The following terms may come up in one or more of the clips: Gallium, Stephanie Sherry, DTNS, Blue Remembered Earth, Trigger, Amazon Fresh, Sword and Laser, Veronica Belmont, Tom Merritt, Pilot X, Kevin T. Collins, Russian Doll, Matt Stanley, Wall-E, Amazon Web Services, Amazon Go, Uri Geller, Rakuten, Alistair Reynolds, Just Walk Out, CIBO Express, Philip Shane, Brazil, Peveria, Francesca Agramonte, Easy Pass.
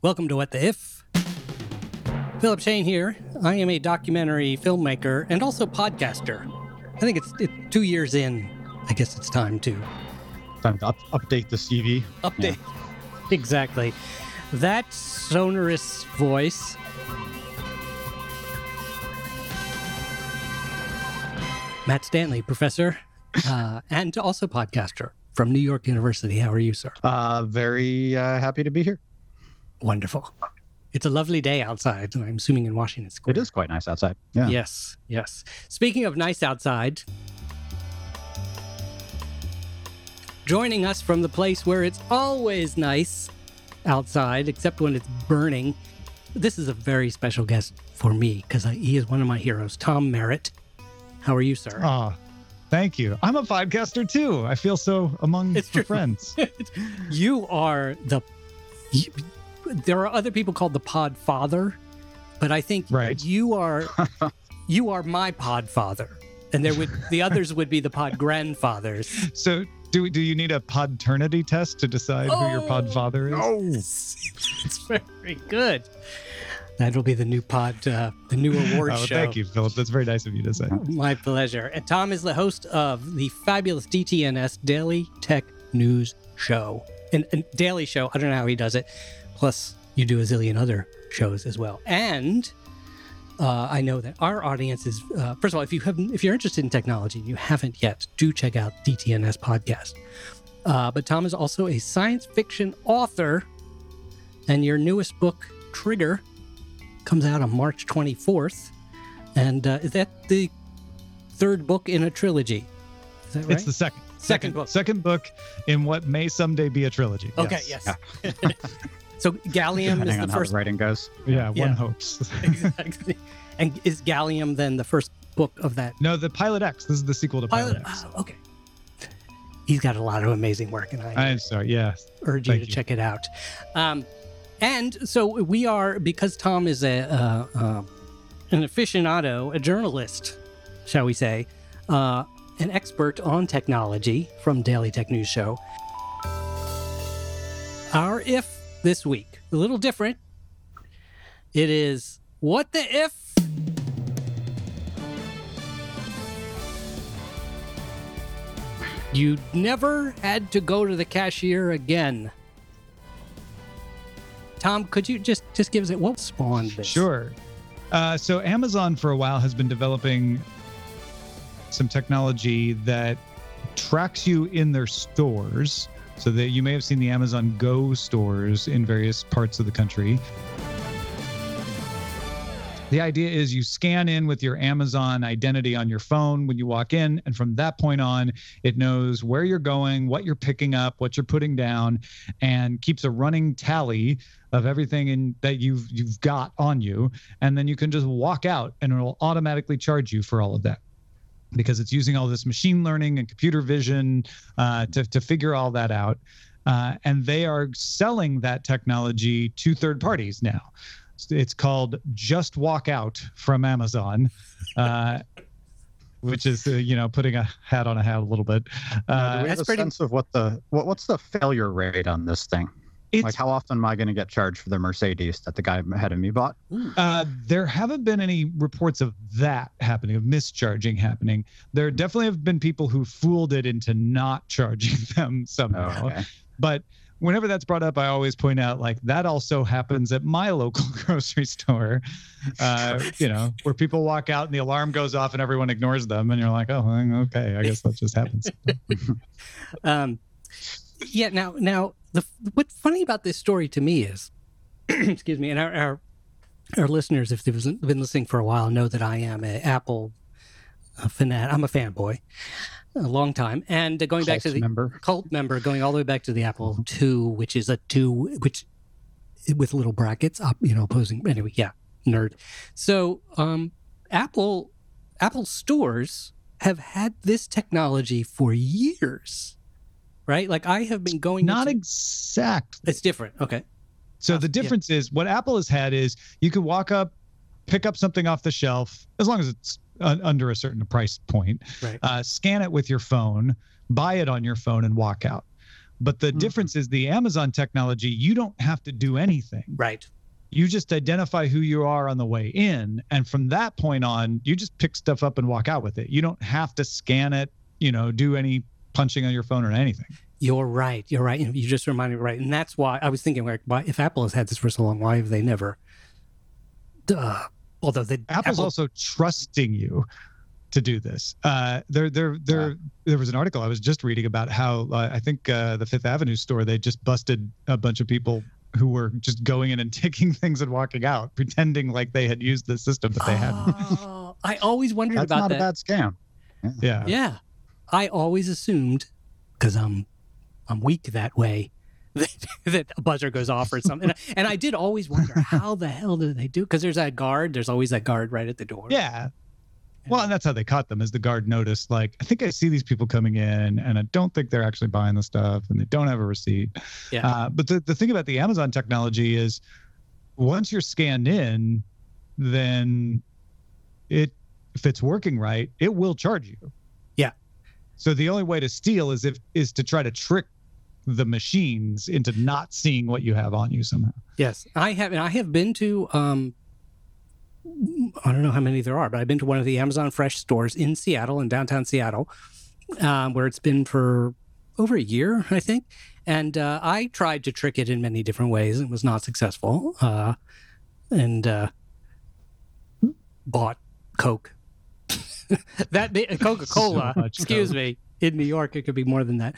Welcome to What the If. Philip Shane here. I am a documentary filmmaker and also podcaster. I think it's 2 years in. I guess it's time to update the CV. Update. Yeah. Exactly. That sonorous voice. Matt Stanley, professor and also podcaster from New York University. How are you, sir? Very happy to be here. Wonderful. It's a lovely day outside, I'm assuming in Washington Square. It is quite nice outside. Yeah. Yes. Speaking of nice outside, joining us from the place where it's always nice outside, except when it's burning, this is a very special guest for me because he is one of my heroes, Tom Merritt. How are you, sir? Thank you. I'm a podcaster, too. I feel so among your friends. You are there are other people called the Podfather, but I think you are my Podfather, and the others would be the Podgrandfathers. So do you need a Podternity test to decide who your Podfather is? No. It's very good. That'll be the new new award show. Thank you, Philip. That's very nice of you to say. My pleasure. And Tom is the host of the fabulous DTNS Daily Tech News Show. And Daily Show, I don't know how he does it. Plus, you do a zillion other shows as well. And I know that our audience is, first of all, if you're interested in technology and you haven't yet, do check out DTNS Podcast. But Tom is also a science fiction author. And your newest book, Trigger, comes out on March 24th, and is that the third book in a trilogy? Is that right? It's the second book. Second book in what may someday be a trilogy. Okay, yes. Yeah. So Gallium is the first. How the writing goes. Yeah. One hopes. Exactly. And is Gallium then the first book of that? No, the Pilot X. This is the sequel to Pilot X. Oh, okay. He's got a lot of amazing work, and I'm sorry. Yeah. Urge you to check it out. And so we are, because Tom is an aficionado, a journalist, shall we say, an expert on technology from Daily Tech News Show. Our if this week, a little different. It is, what the if? You never had to go to the cashier again. Tom, could you just give us what spawned this? Sure. So Amazon for a while has been developing some technology that tracks you in their stores, so that you may have seen the Amazon Go stores in various parts of the country. The idea is you scan in with your Amazon identity on your phone when you walk in, and from that point on, it knows where you're going, what you're picking up, what you're putting down, and keeps a running tally of everything that you've got on you. And then you can just walk out, and it'll automatically charge you for all of that because it's using all this machine learning and computer vision to figure all that out. And they are selling that technology to third parties now. It's called Just Walk Out from Amazon, which is putting a hat on a hat a little bit. Do we have a sense of what's the failure rate on this thing? Like, how often am I going to get charged for the Mercedes that the guy ahead of me bought? There haven't been any reports of that happening, of mischarging happening. There definitely have been people who fooled it into not charging them somehow, but. Whenever that's brought up, I always point out, that also happens at my local grocery store, where people walk out and the alarm goes off and everyone ignores them. And you're like, okay, I guess that just happens. Now, what's funny about this story to me is, excuse me, and our listeners, if they've been listening for a while, know that I am an Apple fanatic. I'm a fanboy. A long time, and going back to the cult member, going all the way back to the Apple II, which is a two, which with little brackets, opposing. Anyway, nerd. So, Apple stores have had this technology for years, right? Like I have been going. Not exact. It's different. Okay. So the difference is what Apple has had is you can walk up, pick up something off the shelf as long as it's under a certain price point, scan it with your phone, buy it on your phone, and walk out. But the difference is the Amazon technology, you don't have to do anything. Right. You just identify who you are on the way in. And from that point on, you just pick stuff up and walk out with it. You don't have to scan it, you know, do any punching on your phone or anything. You're right. You're right. You just reminded me, right. And that's why I was thinking, like, why, if Apple has had this for so long, why have they never? Although Apple's also trusting you to do this. There was an article I was just reading about how I think the Fifth Avenue store, they just busted a bunch of people who were just going in and taking things and walking out, pretending like they had used the system that they had. I always wondered about that. That's not a bad scam. Yeah. Yeah. I always assumed, because I'm weak that way, that a buzzer goes off or something. And I did always wonder, how the hell do they do? Because there's always that guard right at the door. Yeah. Well, and that's how they caught them, is the guard noticed, like, I think I see these people coming in, and I don't think they're actually buying the stuff, and they don't have a receipt. Yeah. But the thing about the Amazon technology is, once you're scanned in, then if it's working right, it will charge you. Yeah. So the only way to steal is to try to trick the machines into not seeing what you have on you somehow. Yes, I have been to. I don't know how many there are, but I've been to one of the Amazon Fresh stores in Seattle, in downtown Seattle, where it's been for over a year, I think. And I tried to trick it in many different ways and was not successful. And bought Coke. Coca-Cola, so excuse me. In New York, it could be more than that.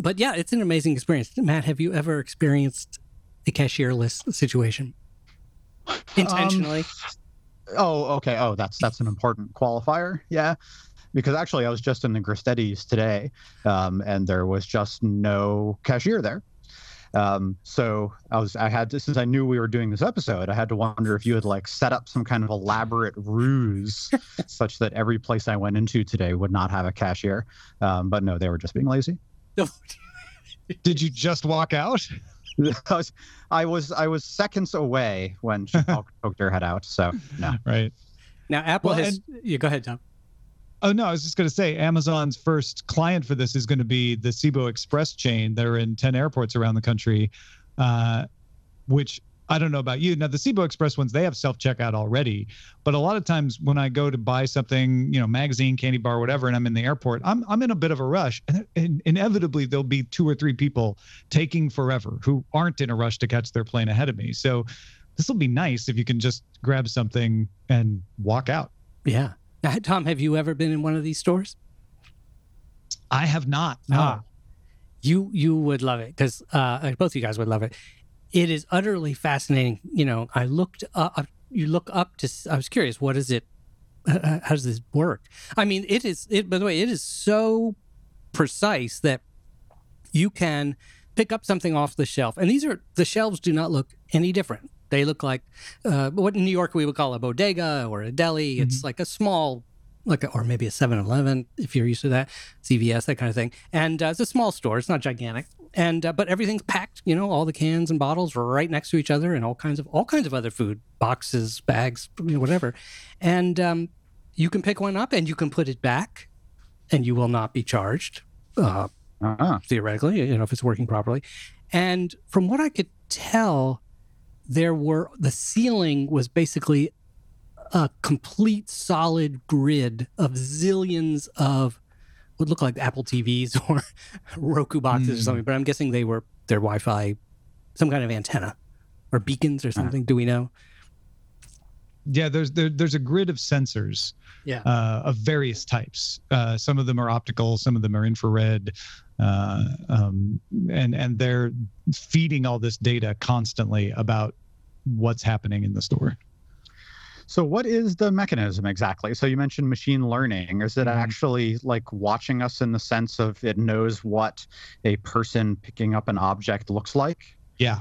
But yeah, it's an amazing experience. Matt, have you ever experienced a cashierless situation? Intentionally. That's an important qualifier. Yeah, because actually I was just in the Gristetti's today, and there was just no cashier there. So I had to, since I knew we were doing this episode, I had to wonder if you had like set up some kind of elaborate ruse such that every place I went into today would not have a cashier. But no, they were just being lazy. Did you just walk out? I was seconds away when she poked her head out. So no, right now Apple has. Yeah, go ahead, Tom. Oh no, I was just going to say Amazon's first client for this is going to be the CIBO Express chain that are in 10 airports around the country, which I don't know about you. Now the CIBO Express ones, they have self checkout already, but a lot of times when I go to buy something, you know, magazine, candy bar, whatever, and I'm in the airport, I'm in a bit of a rush, and inevitably there'll be 2 or 3 people taking forever who aren't in a rush to catch their plane ahead of me. So this will be nice if you can just grab something and walk out. Yeah. Now, Tom, have you ever been in one of these stores? I have not. No. You would love it because both of you guys would love it. It is utterly fascinating. You know, I looked up, I was curious, what is it? How does this work? I mean, by the way, it is so precise that you can pick up something off the shelf. And the shelves do not look any different. They look like what in New York we would call a bodega or a deli. Mm-hmm. It's like a small, or maybe a 7-Eleven, if you're used to that, CVS, that kind of thing. And it's a small store. It's not gigantic. And but everything's packed, you know, all the cans and bottles are right next to each other, and all kinds of other food, boxes, bags, you know, whatever. And you can pick one up and you can put it back, and you will not be charged theoretically, you know, if it's working properly. And from what I could tell, the ceiling was basically a complete solid grid of zillions of would look like Apple TVs or Roku boxes or something, but I'm guessing they were their Wi-Fi, some kind of antenna or beacons or something. Do we know? Yeah, there's a grid of sensors of various types. Some of them are optical, some of them are infrared, and they're feeding all this data constantly about what's happening in the store. So what is the mechanism exactly? So you mentioned machine learning. Is it actually like watching us in the sense of it knows what a person picking up an object looks like? Yeah.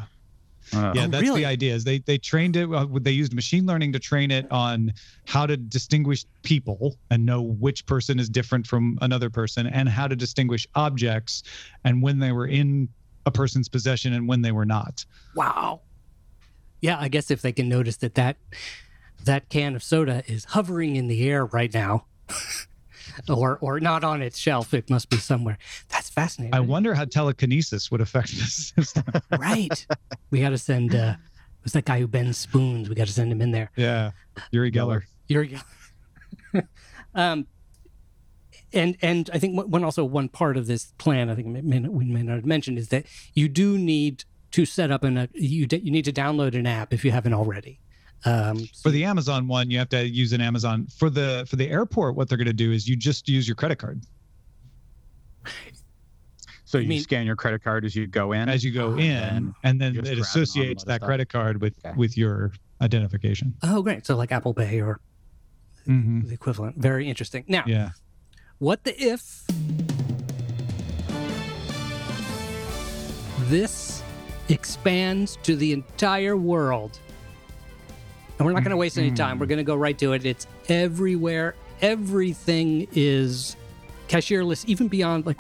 That's really? The idea is they trained it. They used machine learning to train it on how to distinguish people and know which person is different from another person, and how to distinguish objects and when they were in a person's possession and when they were not. Wow. Yeah, I guess if they can notice that can of soda is hovering in the air right now or not on its shelf, it must be somewhere. That's fascinating. I wonder how telekinesis would affect this system. Right. We got to send, it was that guy who bends spoons. We got to send him in there. Yeah. Uri Geller. Uri Geller. And I think one part of this plan, I think we may not have mentioned, is that you do need to set up you need to download an app if you haven't already. For the Amazon one, you have to use an Amazon. For the airport, what they're going to do is you just use your credit card. So you scan your credit card as you go in, and then it associates that credit card with your identification. Oh, great. So like Apple Pay or the equivalent. Very interesting. Now, what the if this expands to the entire world? And we're not going to waste any time. We're going to go right to it. It's everywhere. Everything is cashierless, even beyond like.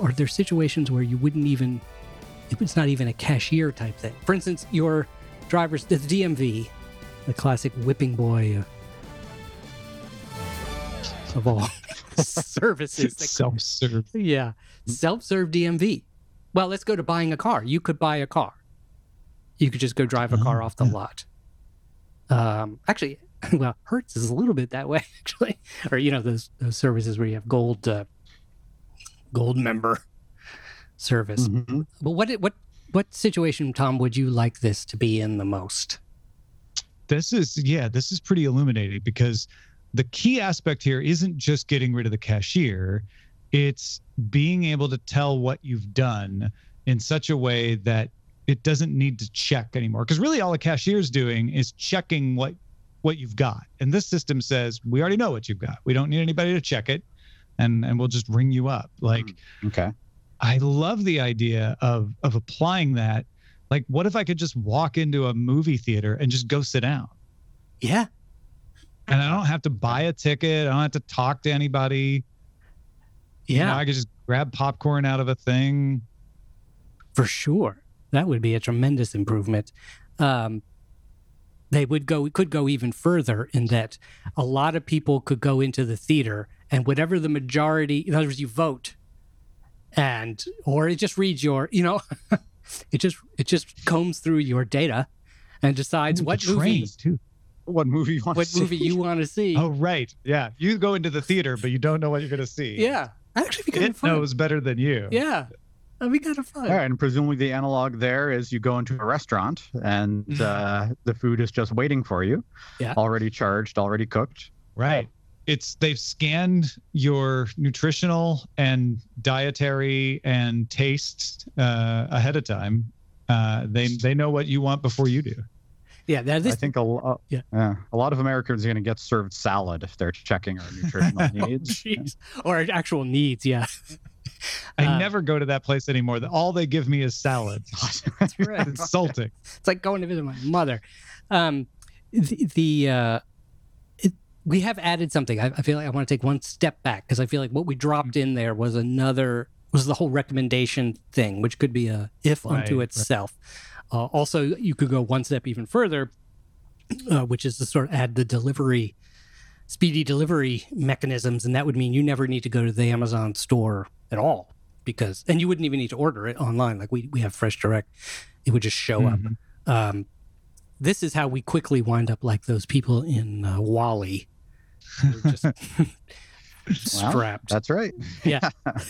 Are there situations where you wouldn't even? It's not even a cashier type thing. For instance, your driver's the DMV, the classic whipping boy of all services. Self-serve. Yeah, self-serve DMV. Well, let's go to buying a car. You could buy a car. You could just go drive a car off the lot. Hertz is a little bit that way, actually. Or, those services where you have gold member service. Mm-hmm. But what situation, Tom, would you like this to be in the most? This is pretty illuminating because the key aspect here isn't just getting rid of the cashier. It's being able to tell what you've done in such a way that it doesn't need to check anymore, because really all a cashier's doing is checking what you've got. And this system says, we already know what you've got. We don't need anybody to check it, and we'll just ring you up. Like, okay, I love the idea of applying that. Like, what if I could just walk into a movie theater and just go sit down? Yeah. And I don't have to buy a ticket. I don't have to talk to anybody. Yeah. I could just grab popcorn out of a thing. For sure. That would be a tremendous improvement. We could go even further in that a lot of people could go into the theater and whatever the majority, in other words, you vote or it just reads your, it just combs through your data and decides what movie you want to see. Oh, right. Yeah. You go into the theater, but you don't know what you're going to see. Yeah. Actually, it knows better than you. Yeah. That'd be kind of fun. All right, and presumably the analog there is you go into a restaurant and the food is just waiting for you, already charged, already cooked. Right. They've scanned your nutritional and dietary and taste ahead of time. They know what you want before you do. Yeah, I think a lot of Americans are going to get served salad if they're checking our nutritional needs. Or actual needs, yeah. I never go to that place anymore. All they give me is salad. That's right. It's insulting. It's like going to visit my mother. We have added something. I feel like I want to take one step back because I feel like what we dropped in there was the whole recommendation thing, which could be a if unto itself. Right. Also, you could go one step even further, which is to sort of add the delivery, speedy delivery mechanisms, and that would mean you never need to go to the Amazon store at all, because you wouldn't even need to order it online. Like we have Fresh Direct, it would just show up. This is how we quickly wind up like those people in Wall-E. We're just strapped. That's right. Yeah.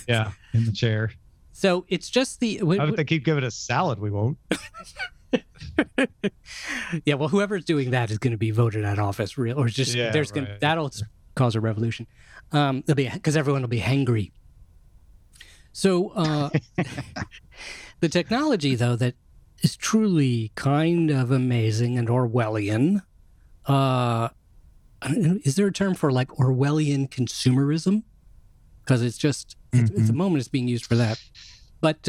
Yeah. In the chair. So it's just the. How if they keep giving us salad? We won't. Yeah. Well, whoever's doing that is going to be voted out of office, that'll cause a revolution. Because everyone will be hangry. So the technology, though, that is truly kind of amazing and Orwellian. Is there a term for like Orwellian consumerism? Because it's just at the moment it's being used for that. But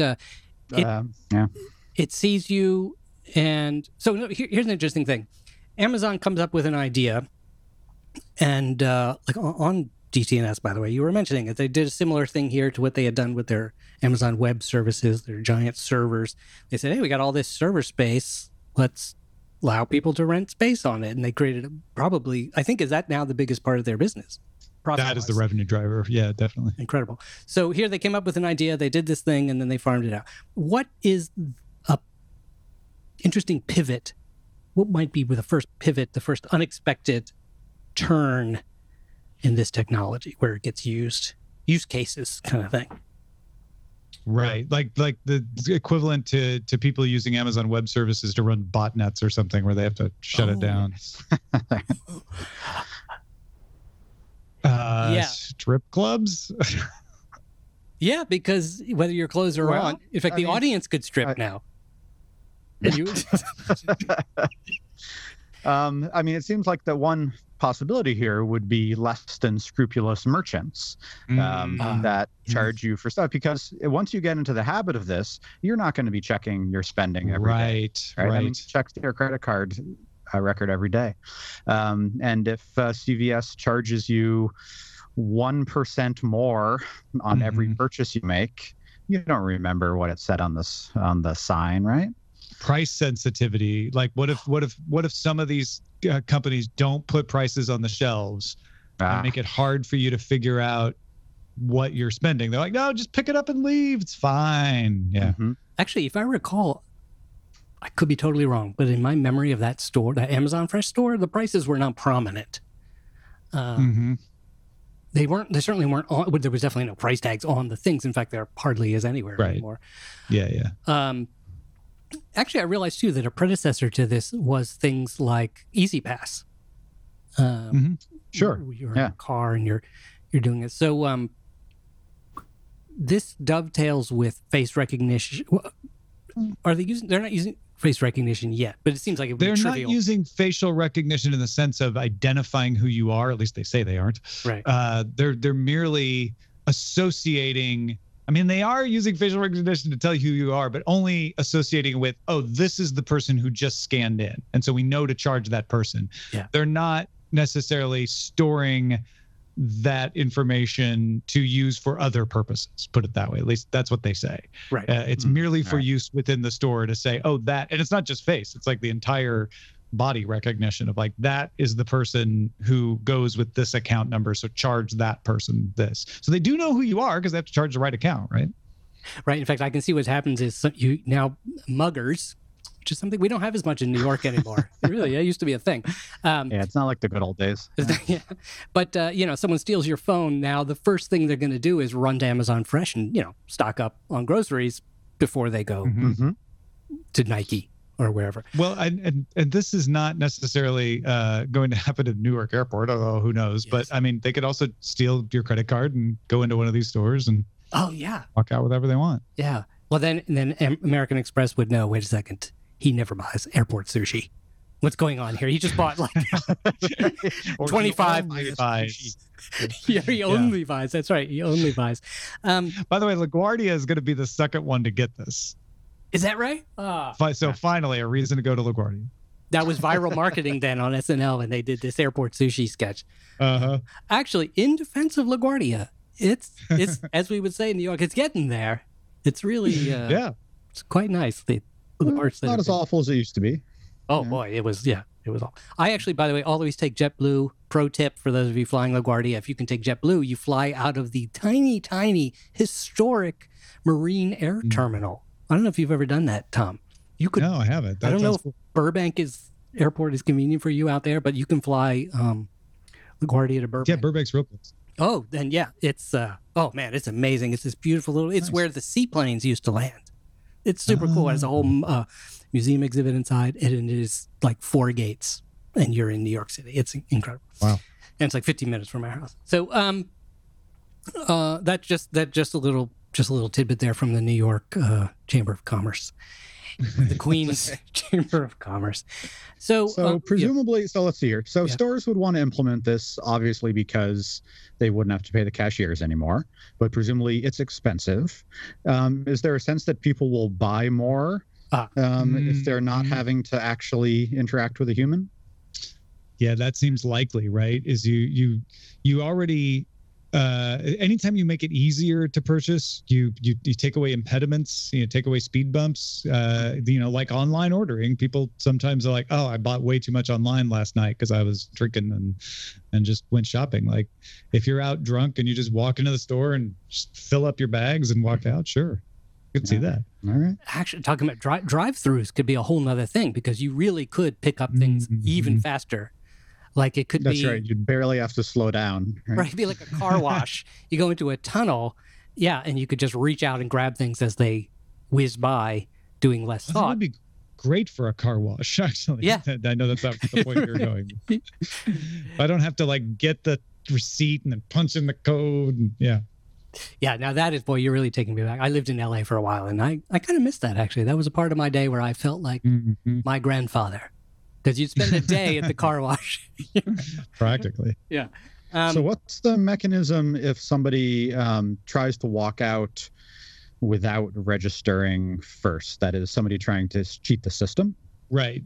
it sees you. And so here's an interesting thing. Amazon comes up with an idea. And like on DTNS, by the way, you were mentioning it. They did a similar thing here to what they had done with their Amazon Web Services, their giant servers. They said, hey, we got all this server space. Let's allow people to rent space on it. And they created probably, I think, is that now the biggest part of their business? Profit that wise. Is the revenue driver. Yeah, definitely. Incredible. So here they came up with an idea, they did this thing, and then they farmed it out. What is a interesting pivot? What might be the first pivot, the first unexpected turn in this technology where it gets used, use cases kind of thing? Right. Like the equivalent to people using Amazon Web Services to run botnets or something where they have to shut it down. Strip clubs? Yeah, because whether your clothes are on, in fact, the audience could strip now. I mean, it seems like the one possibility here would be less than scrupulous merchants that charge you for stuff, because once you get into the habit of this, you're not going to be checking your spending every day. Right. I mean, check their credit card record every day. And if CVS charges you 1% more on every purchase you make, you don't remember what it said on the sign, right? Price sensitivity. Like, what if some of these companies don't put prices on the shelves and make it hard for you to figure out what you're spending? They're like, no, just pick it up and leave. It's fine. Yeah. Mm-hmm. Actually, if I recall, I could be totally wrong, but in my memory of that store, that Amazon Fresh store, the prices were not prominent. They weren't. They certainly weren't on. There was definitely no price tags on the things. In fact, there hardly is anywhere anymore. Yeah. Actually, I realized, too, that a predecessor to this was things like Easy Pass. Sure. You're in a car and you're doing it. So this dovetails with face recognition. Are they using? They're not using face recognition yet, but it seems like it would be trivial. They're not using facial recognition in the sense of identifying who you are. At least they say they aren't. Right. They're merely associating. I mean, they are using facial recognition to tell you who you are, but only associating with, this is the person who just scanned in. And so we know to charge that person. Yeah. They're not necessarily storing that information to use for other purposes, put it that way. At least that's what they say. Right. It's merely for use within the store to say, that. And it's not just face. It's like the entire body recognition of like, that is the person who goes with this account number, so charge that person this. So they do know who you are because they have to charge the right account, right? Right. In fact, I can see what happens is you now muggers, which is something we don't have as much in New York anymore. Really, it used to be a thing. It's not like the good old days. Yeah. But, someone steals your phone. Now, the first thing they're going to do is run to Amazon Fresh and, stock up on groceries before they go to Nike. Or wherever. Well, and this is not necessarily going to happen at Newark Airport, although who knows? Yes. But I mean, they could also steal your credit card and go into one of these stores and walk out with whatever they want. Yeah. Well, then American Express would know. Wait a second, he never buys airport sushi. What's going on here? He just bought like 25. He only buys. That's right. He only buys. By the way, LaGuardia is going to be the second one to get this. Is that right? Finally, a reason to go to LaGuardia. That was viral marketing then on SNL, and they did this airport sushi sketch. Actually, in defense of LaGuardia, it's as we would say in New York, it's getting there. It's really it's quite nice. It's not as awful as it used to be. Boy, it was awful. I actually, by the way, always take JetBlue. Pro tip for those of you flying LaGuardia: if you can take JetBlue, you fly out of the tiny, tiny historic Marine Air Terminal. I don't know if you've ever done that, Tom. You could. No, I haven't. I don't know if Burbank airport is convenient for you out there, but you can fly LaGuardia to Burbank. Yeah, Burbank's real close. Oh, then it's it's amazing. It's this beautiful little. It's nice. Where the seaplanes used to land. It's super cool. It has a whole museum exhibit inside, and it is like 4 gates, and you're in New York City. It's incredible. Wow. And it's like 15 minutes from our house. So that's just a little. Just a little tidbit there from the New York Chamber of Commerce, the Queen's Chamber of Commerce. So presumably, so let's see here. So stores would want to implement this, obviously, because they wouldn't have to pay the cashiers anymore. But presumably, it's expensive. Is there a sense that people will buy more if they're not having to actually interact with a human? Yeah, that seems likely, right? Is you already Anytime you make it easier to purchase, you take away impediments, you take away speed bumps, like online ordering. People sometimes are like, oh, I bought way too much online last night because I was drinking and just went shopping. Like, if you're out drunk and you just walk into the store and just fill up your bags and walk out, sure. You can see that. All right. Actually, talking about drive-throughs could be a whole nother thing, because you really could pick up things even faster. Like, it could be... That's right. You'd barely have to slow down. Right. It'd be like a car wash. You go into a tunnel, and you could just reach out and grab things as they whiz by, doing less thought. That would be great for a car wash, actually. Yeah. I know that's not the point you're going. I don't have to, get the receipt and then punch in the code. Yeah, now that is, boy, you're really taking me back. I lived in L.A. for a while, and I kind of missed that, actually. That was a part of my day where I felt like my grandfather. Because you'd spend a day at the car wash. Practically. Yeah. So what's the mechanism if somebody tries to walk out without registering first? That is, somebody trying to cheat the system? Right.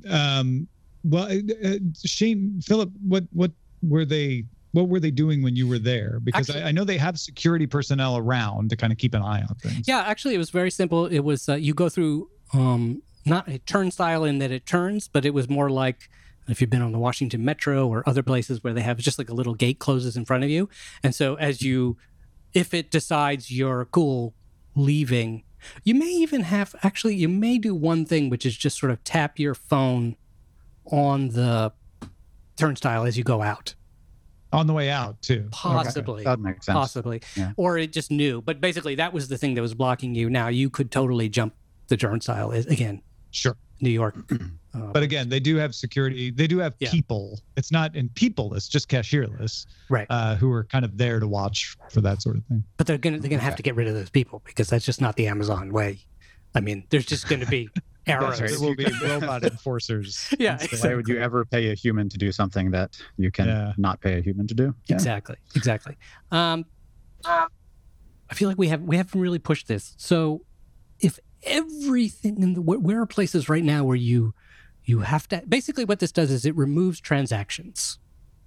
Shane, Philip, what were they doing when you were there? Because actually, I know they have security personnel around to kind of keep an eye on things. Yeah, actually, it was very simple. It was you go through... not a turnstile in that it turns, but it was more like if you've been on the Washington Metro or other places where they have just like a little gate closes in front of you. And so if it decides you're cool leaving, you may do one thing, which is just sort of tap your phone on the turnstile as you go out. On the way out, too. Possibly. Okay. That makes sense. Possibly. Yeah. Or it just knew. But basically, that was the thing that was blocking you. Now, you could totally jump the turnstile again. Sure. New York. But again, they do have security. They do have people. It's not in peopleless, just cashierless. Right. Who are kind of there to watch for that sort of thing. But they're gonna have to get rid of those people, because that's just not the Amazon way. I mean, there's just going to be errors. Right. There will be robot enforcers. Yeah. Exactly. Why would you ever pay a human to do something that you can not pay a human to do? Yeah. Exactly. I feel like we haven't really pushed this. So if everything in the world, where are places right now where you have to, basically what this does is it removes transactions,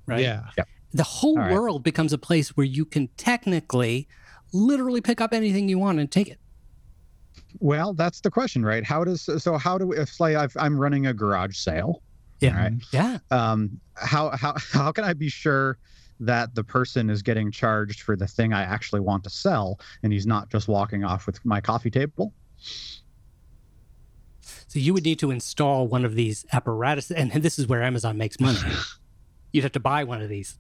right? Yeah. Yep. The whole world becomes a place where you can technically literally pick up anything you want and take it. Well, that's the question, right? If I'm running a garage sale, right? Yeah. How can I be sure that the person is getting charged for the thing I actually want to sell, and he's not just walking off with my coffee table? So you would need to install one of these apparatuses, and this is where Amazon makes money. You'd have to buy one of these.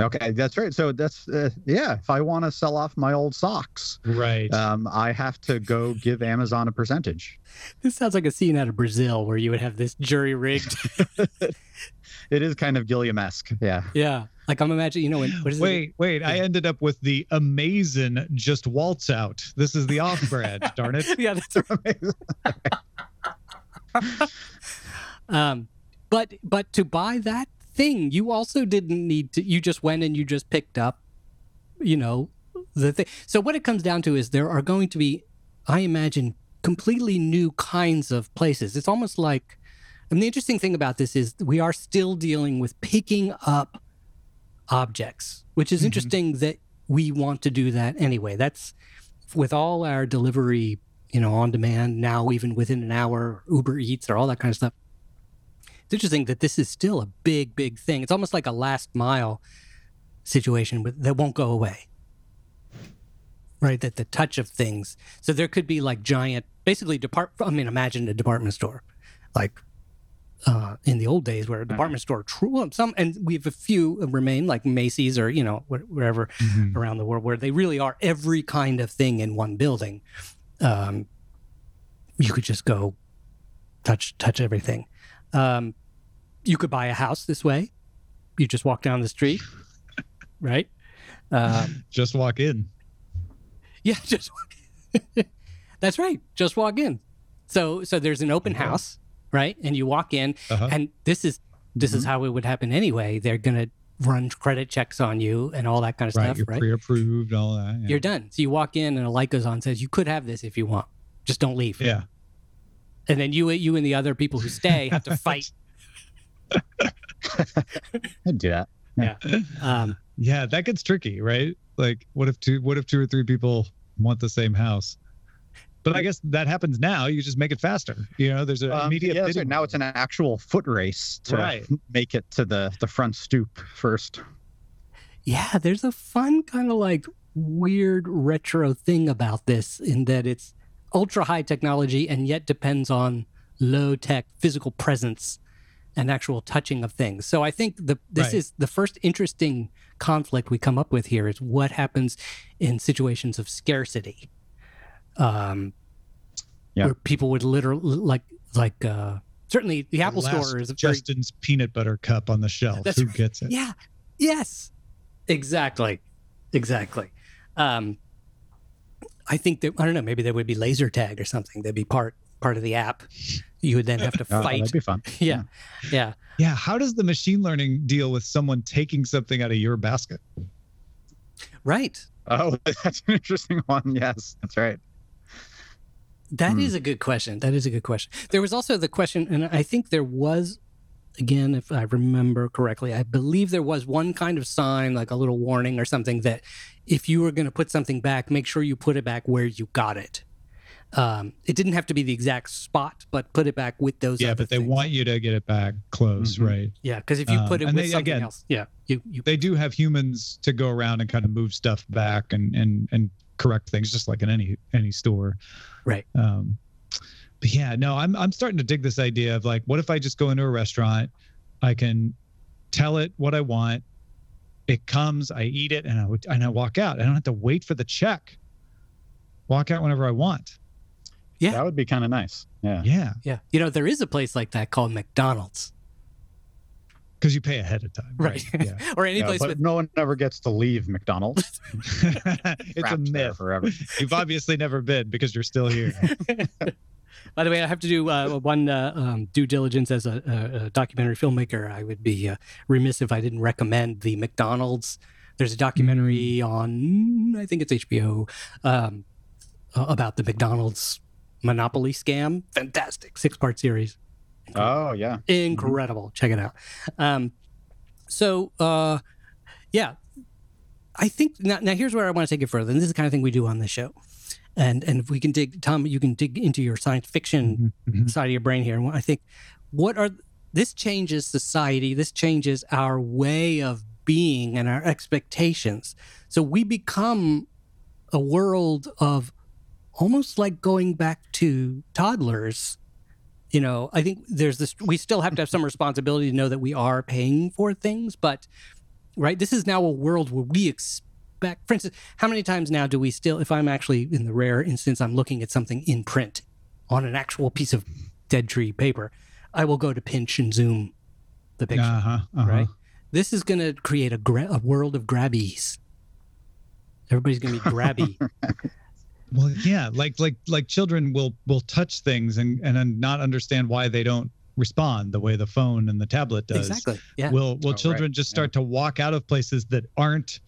Okay, that's right. So that's if I want to sell off my old socks, right? I have to go give Amazon a percentage. This sounds like a scene out of Brazil where you would have this jury rigged. It is kind of Gilliam-esque, yeah. Yeah. Like, I'm imagining, Wait! I ended up with the amazing Just Waltz Out. This is the off-brand, darn it. Yeah, that's amazing. But to buy that thing, you also didn't need to. You just went and you just picked up, the thing. So what it comes down to is there are going to be, I imagine, completely new kinds of places. It's almost like, and the interesting thing about this is we are still dealing with picking up objects, which is interesting that we want to do that anyway. That's with all our delivery, on demand now, even within an hour, Uber Eats or all that kind of stuff. It's interesting that this is still a big, big thing. It's almost like a last mile situation that won't go away, right? That the touch of things. So there could be imagine a department store, in the old days where a department store, some, and we have a few remain like Macy's or, wherever around the world where they really are every kind of thing in one building. You could just go touch everything. You could buy a house this way. You just walk down the street, right? Just walk in. Yeah, just walk in. That's right. Just walk in. So there's an open house. Right? And you walk in, and this is how it would happen anyway. They're going to run credit checks on you and all that kind of stuff, you're right? Pre-approved, all that. Yeah. You're done. So you walk in, and a light goes on and says, you could have this if you want. Just don't leave. Yeah. And then you and the other people who stay have to fight. I'd do that. Yeah. Yeah, that gets tricky, right? Like, what if two or three people want the same house? But I guess that happens now. You just make it faster. You know, there's an immediate. Yeah, so now it's an actual foot race to make it to the front stoop first. Yeah, there's a fun kind of like weird retro thing about this in that it's ultra high technology and yet depends on low tech physical presence and actual touching of things. So I think this is the first interesting conflict we come up with here is what happens in situations of scarcity. Where people would literally like certainly the Apple Store is Justin's peanut butter cup on the shelf. Who gets it? Yeah. Yes. Exactly. I think that, I don't know, maybe there would be laser tag or something. That'd be part of the app. You would then have to fight. That'd be fun. Yeah. Yeah. How does the machine learning deal with someone taking something out of your basket? Right. Oh, that's an interesting one. Yes, that's right. That is a good question. There was also the question, and I think there was, again, if I remember correctly, I believe there was one kind of sign, like a little warning or something, that if you were going to put something back, make sure you put it back where you got it. It didn't have to be the exact spot, but put it back with those. Yeah, but they want you to get it back close, right? Yeah, because if you put it with something else, they do have humans to go around and kind of move stuff back and correct things, just like in any store, right? But yeah, no, I'm starting to dig this idea of like, what if I just go into a restaurant, I can tell it what I want, it comes, I eat it, and I walk out. I don't have to wait for the check. Walk out whenever I want. Yeah. That would be kind of nice. Yeah. You know, there is a place like that called McDonald's. Because you pay ahead of time. Right. Yeah. Or any place but no one ever gets to leave McDonald's. It's a myth. Forever. You've obviously never been because you're still here. By the way, I have to do one due diligence as a documentary filmmaker. I would be remiss if I didn't recommend the McDonald's. There's a documentary on, I think it's HBO, about the McDonald's monopoly scam. Fantastic. 6-part series. Incredible. Oh, yeah. Incredible. Mm-hmm. Check it out. So, I think now here's where I want to take it further. And this is the kind of thing we do on the show. And if we can dig, Tom, you can dig into your science fiction side of your brain here. And I think this changes society. This changes our way of being and our expectations. So we become a world of almost like going back to toddlers. You know, I think there's this, we still have to have some responsibility to know that we are paying for things, but this is now a world where we expect, for instance, how many times now do we still, if I'm actually in the rare instance, I'm looking at something in print on an actual piece of dead tree paper, I will go to pinch and zoom the picture, right? This is going to create a world of grabbies. Everybody's going to be grabby. Well, yeah, like children will touch things and not understand why they don't respond the way the phone and the tablet does. Exactly. Yeah. Will children just start to walk out of places that aren't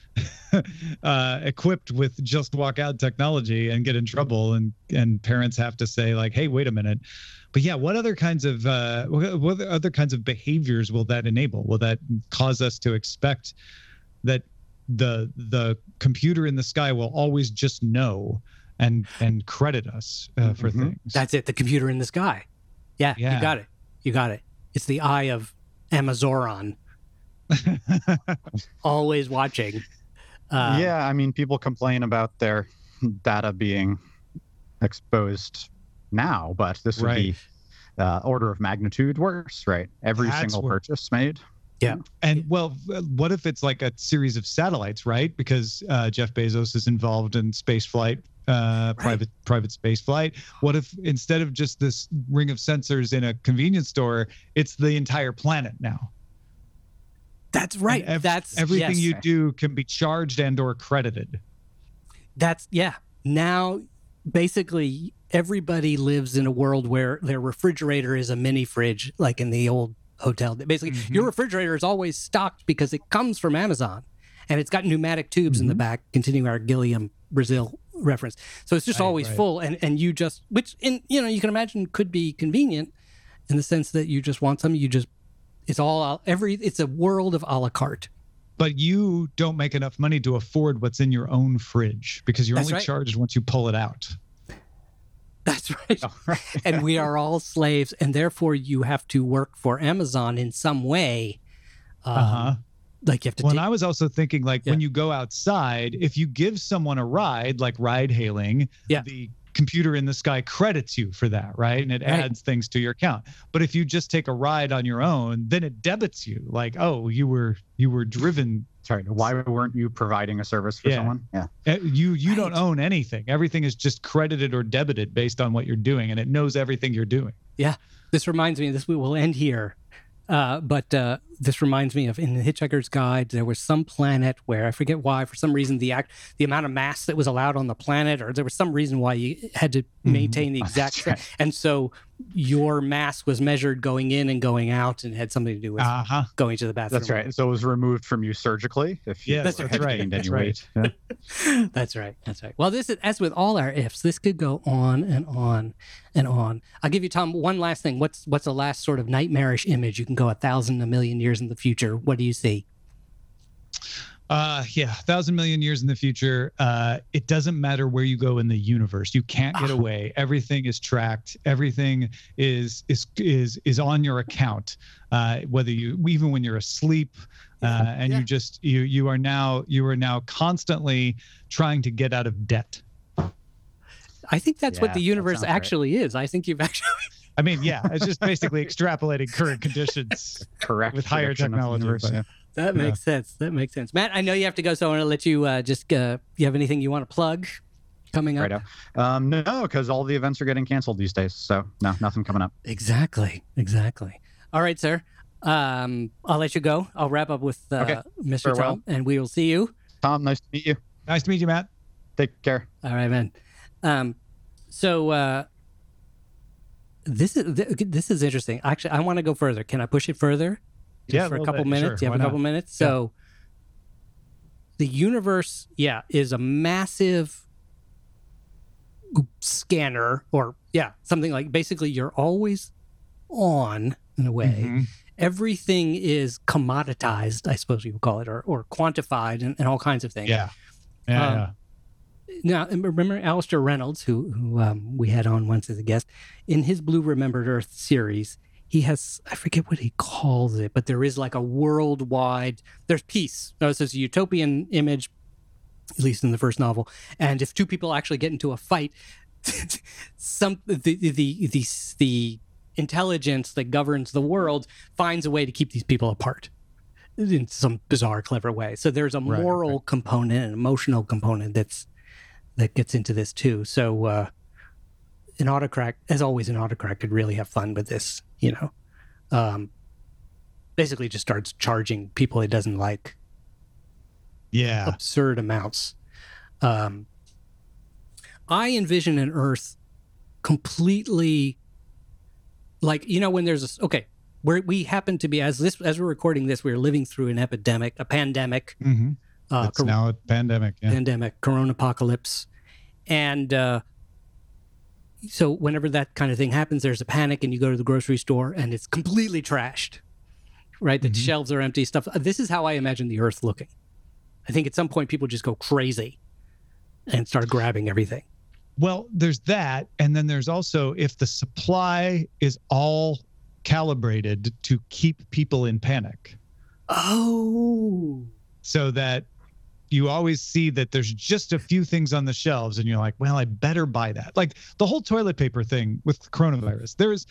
equipped with just walk out technology and get in trouble, and parents have to say like, hey, wait a minute. But yeah, what other kinds of behaviors will that enable? Will that cause us to expect that the computer in the sky will always just know and credit us for things? That's it. The computer in the sky. Yeah, you got it. It's the eye of Amazoran, always watching. I mean, people complain about their data being exposed now, but this would be order of magnitude worse, right? Every single purchase made. Yeah. And well, what if it's like a series of satellites, right? Because Jeff Bezos is involved in space flight, private space flight. What if instead of just this ring of sensors in a convenience store, it's the entire planet now? That's right. That's everything you do can be charged and or credited. Now, basically, everybody lives in a world where their refrigerator is a mini fridge, like in the old hotel. Basically, your refrigerator is always stocked because it comes from Amazon, and it's got pneumatic tubes in the back, continuing our Gallium, Brazil reference. So it's just always full, and you just, which, in, you know, you can imagine could be convenient in the sense that you just want something, it's a world of a la carte. but you don't make enough money to afford what's in your own fridge because you're only charged once you pull it out. That's right. Oh, right. And we are all slaves, and therefore you have to work for Amazon in some way. Like you have to. Well, and I was also thinking, like, when you go outside, if you give someone a ride, like ride hailing, the computer in the sky credits you for that, right? And it adds things to your account. But if you just take a ride on your own, then it debits you. Like, oh, you were driven. Sorry, why weren't you providing a service for someone? Yeah, you don't own anything. Everything is just credited or debited based on what you're doing, and it knows everything you're doing. Yeah, this reminds me. We will end here, but this reminds me of in the Hitchhiker's Guide. There was some planet where I forget why, for some reason, the amount of mass that was allowed on the planet, or there was some reason why you had to maintain the exact. And so your mass was measured going in and going out, and had something to do with going to the bathroom. That's right. So it was removed from you surgically. If you had gained any weight. Yeah. That's right. That's right. Well, this is, as with all our ifs, this could go on and on and on. I'll give you, Tom, one last thing. What's the last sort of nightmarish image? You can go 1,000, a million years in the future. What do you see? 1,000 million years in the future, it doesn't matter where you go in the universe. You can't get away. Everything is tracked. Everything is on your account. Whether you, even when you're asleep, and you just you are now constantly trying to get out of debt. I think that's what the universe actually is. I think you've actually. I mean, it's just basically extrapolating current conditions with higher technology. That makes sense. That makes sense. Matt, I know you have to go, so I want to let you you have anything you want to plug coming up? No, because all the events are getting canceled these days. So no, nothing coming up. Exactly. All right, sir. I'll let you go. I'll wrap up with Mr. Farewell. Tom, and we will see you. Tom, nice to meet you. Nice to meet you, Matt. Take care. All right, man. This is interesting. Actually, I want to go further. Can I push it further? Yeah, for a couple minutes. Sure. You have a couple minutes. So the universe, is a massive scanner, or something like, basically you're always on in a way. Mm-hmm. Everything is commoditized, I suppose you would call it, or quantified and all kinds of things. Now, remember Alistair Reynolds, who we had on once as a guest, in his Blue Remembered Earth series, he has, I forget what he calls it, but there is like a worldwide, there's peace. No, it's a utopian image, at least in the first novel. And if two people actually get into a fight, the intelligence that governs the world finds a way to keep these people apart in some bizarre, clever way. So there's a moral component, an emotional component that gets into this too. So an autocrat could really have fun with this, basically just starts charging people it doesn't like absurd amounts. I envision an Earth completely like, when there's where we happen to be, as we're recording this, we're living through an epidemic, a pandemic. Mm-hmm. It's now a pandemic. Yeah. Pandemic, corona apocalypse. And so whenever that kind of thing happens, there's a panic and you go to the grocery store and it's completely trashed, right? The shelves are empty, stuff. This is how I imagine the Earth looking. I think at some point people just go crazy and start grabbing everything. Well, there's that. And then there's also, if the supply is all calibrated to keep people in panic. Oh. So that you always see that there's just a few things on the shelves and you're like, well, I better buy that. Like the whole toilet paper thing with the coronavirus, there is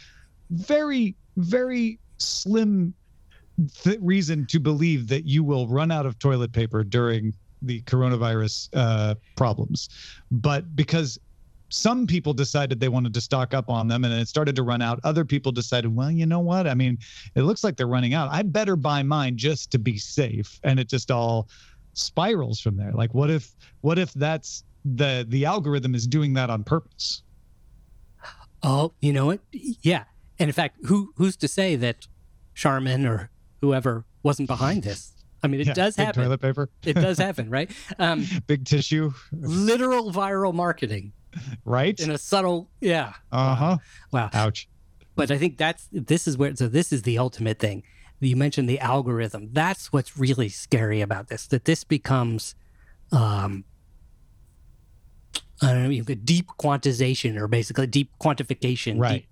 very, very slim reason to believe that you will run out of toilet paper during the coronavirus problems. But because some people decided they wanted to stock up on them and it started to run out, other people decided, well, you know what? I mean, it looks like they're running out. I better buy mine just to be safe. And it just all spirals from there. Like, what if that's the algorithm is doing that on purpose? Oh, you know what? Yeah. And in fact, who's to say that Charmin or whoever wasn't behind this? I mean, it does happen. Toilet paper. It does happen, right? Big tissue. Literal viral marketing. Right? In a subtle, Wow. Ouch. But I think this is where, so this is the ultimate thing. you mentioned the algorithm. That's what's really scary about this, that this becomes, I don't know, you could deep quantization or basically deep quantification. Right.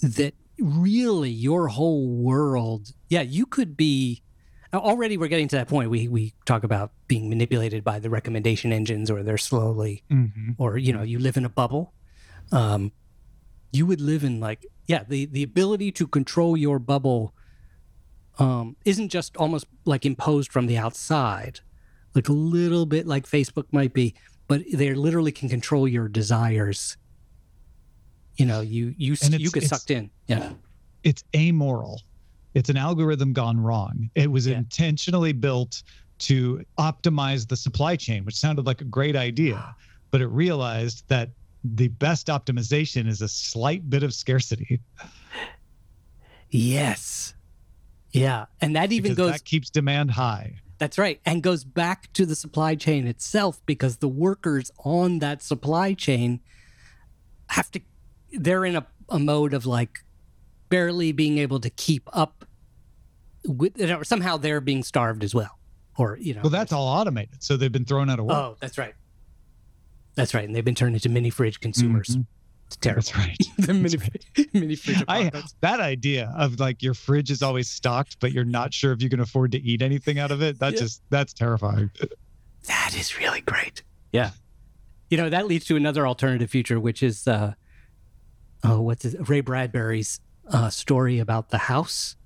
That really your whole world, you could be, already we're getting to that point. We talk about being manipulated by the recommendation engines, or they're slowly, or, you know, you live in a bubble. You would live in like, the ability to control your bubble isn't just almost like imposed from the outside, like a little bit like Facebook might be, but they literally can control your desires. You know, you get sucked in. Yeah. It's amoral. It's an algorithm gone wrong. It was intentionally built to optimize the supply chain, which sounded like a great idea, but it realized that the best optimization is a slight bit of scarcity. Yes. Yeah. And that even goes... that keeps demand high. That's right. And goes back to the supply chain itself, because the workers on that supply chain have to... they're in a mode of like barely being able to keep up with, or somehow they're being starved as well. Or, you know. Well, that's all automated. So they've been thrown out of work. Oh, that's right. That's right. And they've been turned into mini fridge consumers. It's terrible. That's right. The mini fridge. That idea of like your fridge is always stocked, but you're not sure if you can afford to eat anything out of it. That's terrifying. That is really great. Yeah. You know, that leads to another alternative future, which is, Ray Bradbury's story about the house.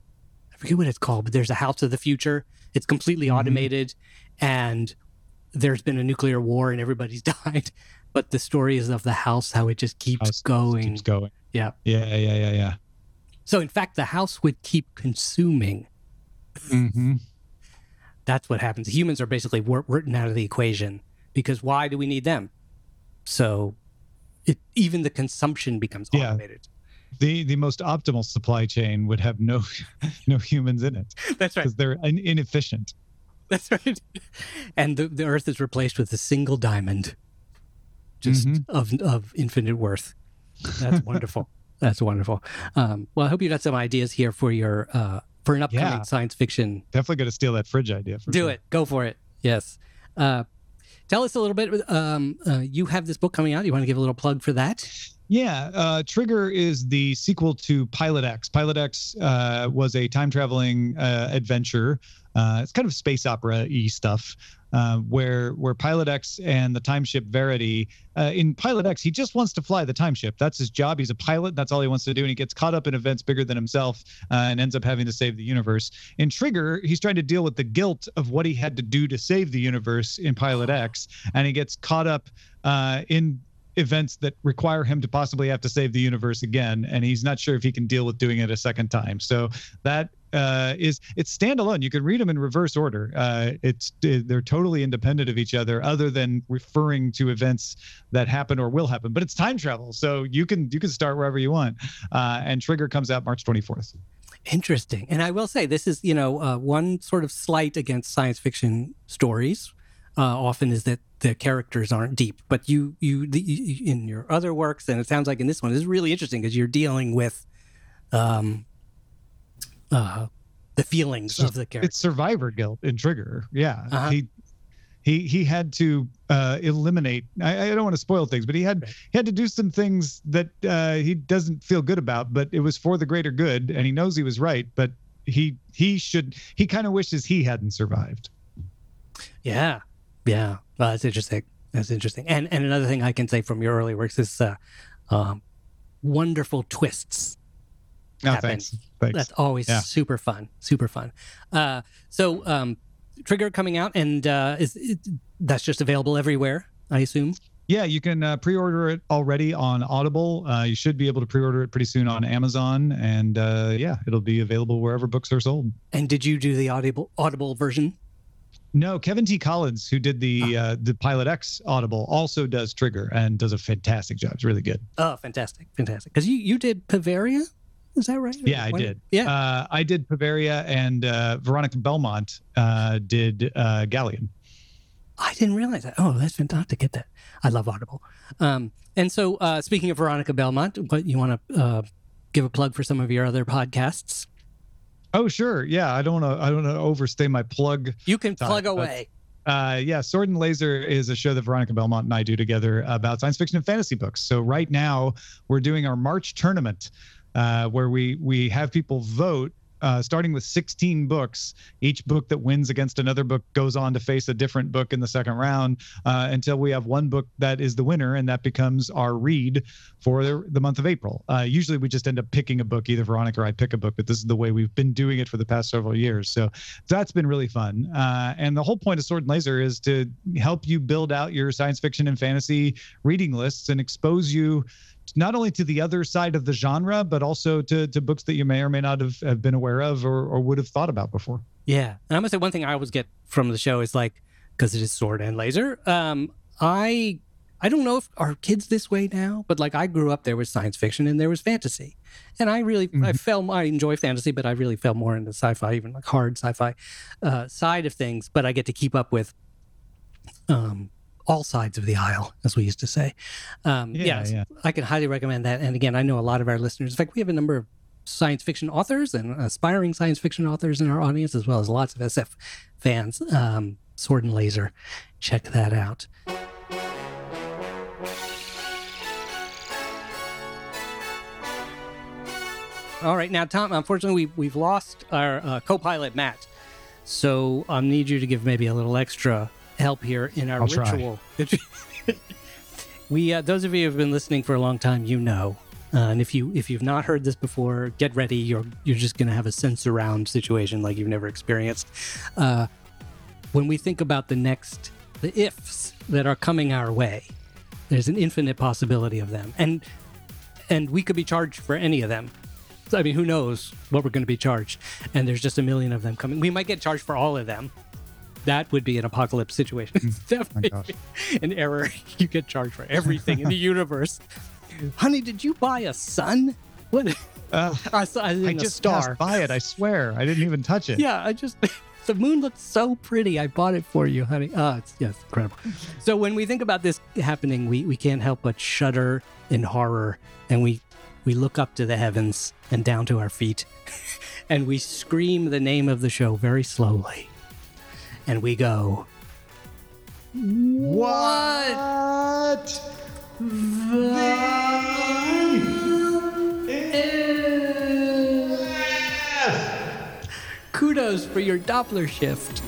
I forget what it's called, but there's a house of the future. It's completely automated, and there's been a nuclear war and everybody's died, but the story is of the house, how it just keeps going. Yeah. So in fact, the house would keep consuming. That's what happens. Humans are basically written out of the equation, because why do we need them? So even the consumption becomes automated. The most optimal supply chain would have no humans in it. That's right. Because they're inefficient. That's right. And the Earth is replaced with a single diamond, just of infinite worth. That's wonderful. That's wonderful. Well, I hope you got some ideas here for your for an upcoming science fiction. Definitely going to steal that fridge idea. Do it. Go for it. Yes. Tell us a little bit. You have this book coming out. You want to give a little plug for that? Yeah. Trigger is the sequel to Pilot X. Pilot X was a time-traveling adventure. It's kind of space opera-y stuff, where Pilot X and the time ship Verity, in Pilot X, he just wants to fly the time ship. That's his job. He's a pilot. That's all he wants to do. And he gets caught up in events bigger than himself and ends up having to save the universe. In Trigger, he's trying to deal with the guilt of what he had to do to save the universe in Pilot X. And he gets caught up in events that require him to possibly have to save the universe again. And he's not sure if he can deal with doing it a second time. So that it's standalone. You can read them in reverse order. They're totally independent of each other, other than referring to events that happen or will happen. But it's time travel, so you can start wherever you want. And Trigger comes out March 24th. Interesting. And I will say, this is, you know, one sort of slight against science fiction stories often is that the characters aren't deep. But you in your other works, and it sounds like in this one, this is really interesting because you're dealing with the feelings of the character. It's survivor guilt in Trigger. Yeah. Uh-huh. He had to eliminate, I don't want to spoil things, but he had to do some things that he doesn't feel good about, but it was for the greater good, and he knows he was right, but he kind of wishes he hadn't survived. Yeah. Yeah. Well, that's interesting. And another thing I can say from your early works is wonderful twists. No, thanks. That's always super fun. So Trigger coming out, and that's just available everywhere, I assume? Yeah, you can pre-order it already on Audible. You should be able to pre-order it pretty soon on Amazon, and it'll be available wherever books are sold. And did you do the Audible version? No, Kevin T. Collins, who did the Pilot X Audible, also does Trigger and does a fantastic job. It's really good. Oh, fantastic. Because you did Peveria? Is that right? Yeah, I did. Yeah. I did Peveria, and Veronica Belmont did Gallium. I didn't realize that. Oh, that's fantastic. Get that. I love Audible. And so speaking of Veronica Belmont, what you want to give a plug for some of your other podcasts? Oh, sure. Yeah, I don't want to overstay my plug. You can plug away. Yeah, Sword and Laser is a show that Veronica Belmont and I do together about science fiction and fantasy books. So right now we're doing our March tournament where we have people vote, starting with 16 books. Each book that wins against another book goes on to face a different book in the second round until we have one book that is the winner, and that becomes our read for the month of April. Usually we just end up picking a book, either Veronica or I pick a book, but this is the way we've been doing it for the past several years. So that's been really fun. And the whole point of Sword and Laser is to help you build out your science fiction and fantasy reading lists and expose you not only to the other side of the genre, but also to books that you may or may not have been aware of or would have thought about before. Yeah. And I must say, one thing I always get from the show is, like, because it is Sword and Laser, I don't know if our kids this way now, but like I grew up, there was science fiction and there was fantasy. And I really, I enjoy fantasy, but I really fell more into sci-fi, even like hard sci-fi side of things. But I get to keep up with all sides of the aisle, as we used to say. I can highly recommend that. And again, I know a lot of our listeners, in fact, we have a number of science fiction authors and aspiring science fiction authors in our audience, as well as lots of SF fans. Sword and Laser, check that out. All right, now, Tom, unfortunately, we've lost our co-pilot, Matt. So I'll need you to give maybe a little extra help here in our ritual. We those of you who have been listening for a long time, you know, and if you've not heard this before, get ready. You're just going to have a sense around situation like you've never experienced. When we think about the ifs that are coming our way, there's an infinite possibility of them, and we could be charged for any of them. So, I mean, who knows what we're going to be charged? And there's just a million of them coming. We might get charged for all of them. That would be an apocalypse situation. It's definitely an error. You get charged for everything in the universe. Honey, did you buy a sun? What? I just star. Passed by it, I swear. I didn't even touch it. Yeah, the moon looks so pretty. I bought it for you, honey. It's incredible. So when we think about this happening, we can't help but shudder in horror. And we look up to the heavens and down to our feet. And we scream the name of the show very slowly. And we go, what the is? Kudos for your Doppler shift.